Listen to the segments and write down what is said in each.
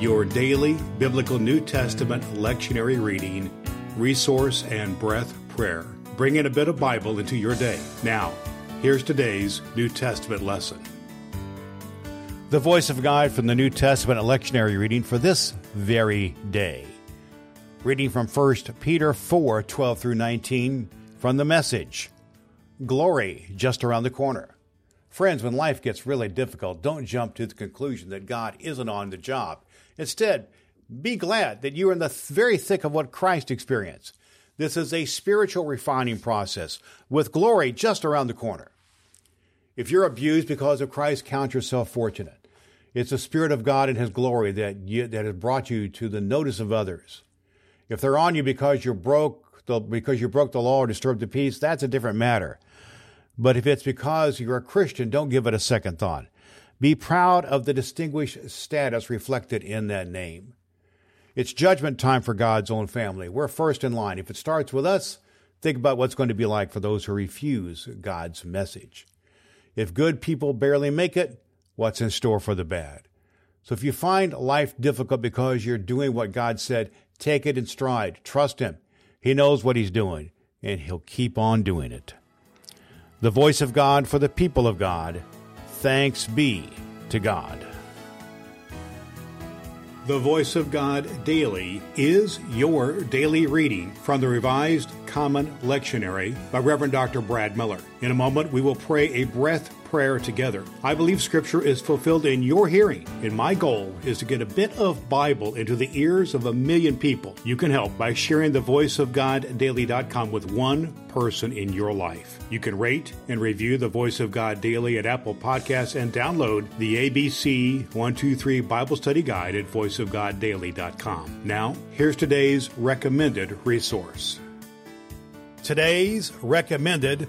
your daily biblical New Testament lectionary reading, resource, and breath prayer. Bring in a bit of Bible into your day. Now, here's today's New Testament lesson. The voice of God from the New Testament lectionary reading for this very day. Reading from 1 Peter 4, 12 through 19 from The Message. Glory just around the corner. Friends, when life gets really difficult, don't jump to the conclusion that God isn't on the job. Instead, be glad that you are in the very thick of what Christ experienced. This is a spiritual refining process with glory just around the corner. If you're abused because of Christ, count yourself fortunate. It's the Spirit of God and His glory that has brought you to the notice of others. If they're on you because you broke the law or disturbed the peace, that's a different matter. But if it's because you're a Christian, don't give it a second thought. Be proud of the distinguished status reflected in that name. It's judgment time for God's own family. We're first in line. If it starts with us, think about what's going to be like for those who refuse God's message. If good people barely make it, what's in store for the bad? So if you find life difficult because you're doing what God said, take it in stride. Trust Him. He knows what He's doing, and He'll keep on doing it. The voice of God for the people of God. Thanks be to God. The Voice of God Daily is your daily reading from the Revised Common Lectionary by Rev. Dr. Brad Miller. In a moment, we will pray a breath prayer together. I believe Scripture is fulfilled in your hearing, and my goal is to get a bit of Bible into the ears of 1 million people. You can help by sharing the voiceofgoddaily.com with one person in your life. You can rate and review the Voice of God Daily at Apple Podcasts and download the A, B, C-1,2,3 Bible Study Guide at voiceofgoddaily.com. Now, here's today's recommended resource. Today's recommended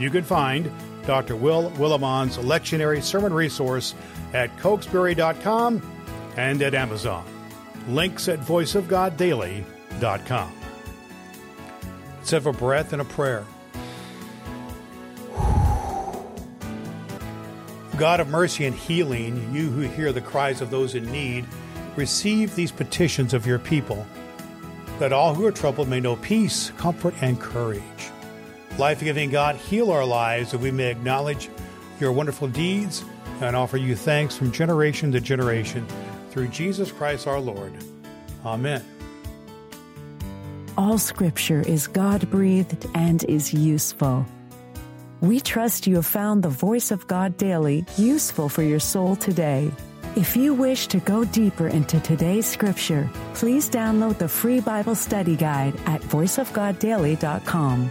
You can find Dr. Will Willimon's Lectionary Sermon Resource at Cokesbury.com and at Amazon. Links at voiceofgoddaily.com. Let's have a breath and a prayer. God of mercy and healing, you who hear the cries of those in need, receive these petitions of your people, that all who are troubled may know peace, comfort, and courage. Life-giving God, heal our lives that we may acknowledge your wonderful deeds and offer you thanks from generation to generation through Jesus Christ our Lord. Amen. All Scripture is God-breathed and is useful. We trust you have found the Voice of God Daily useful for your soul today. If you wish to go deeper into today's Scripture, please download the free Bible study guide at voiceofgoddaily.com.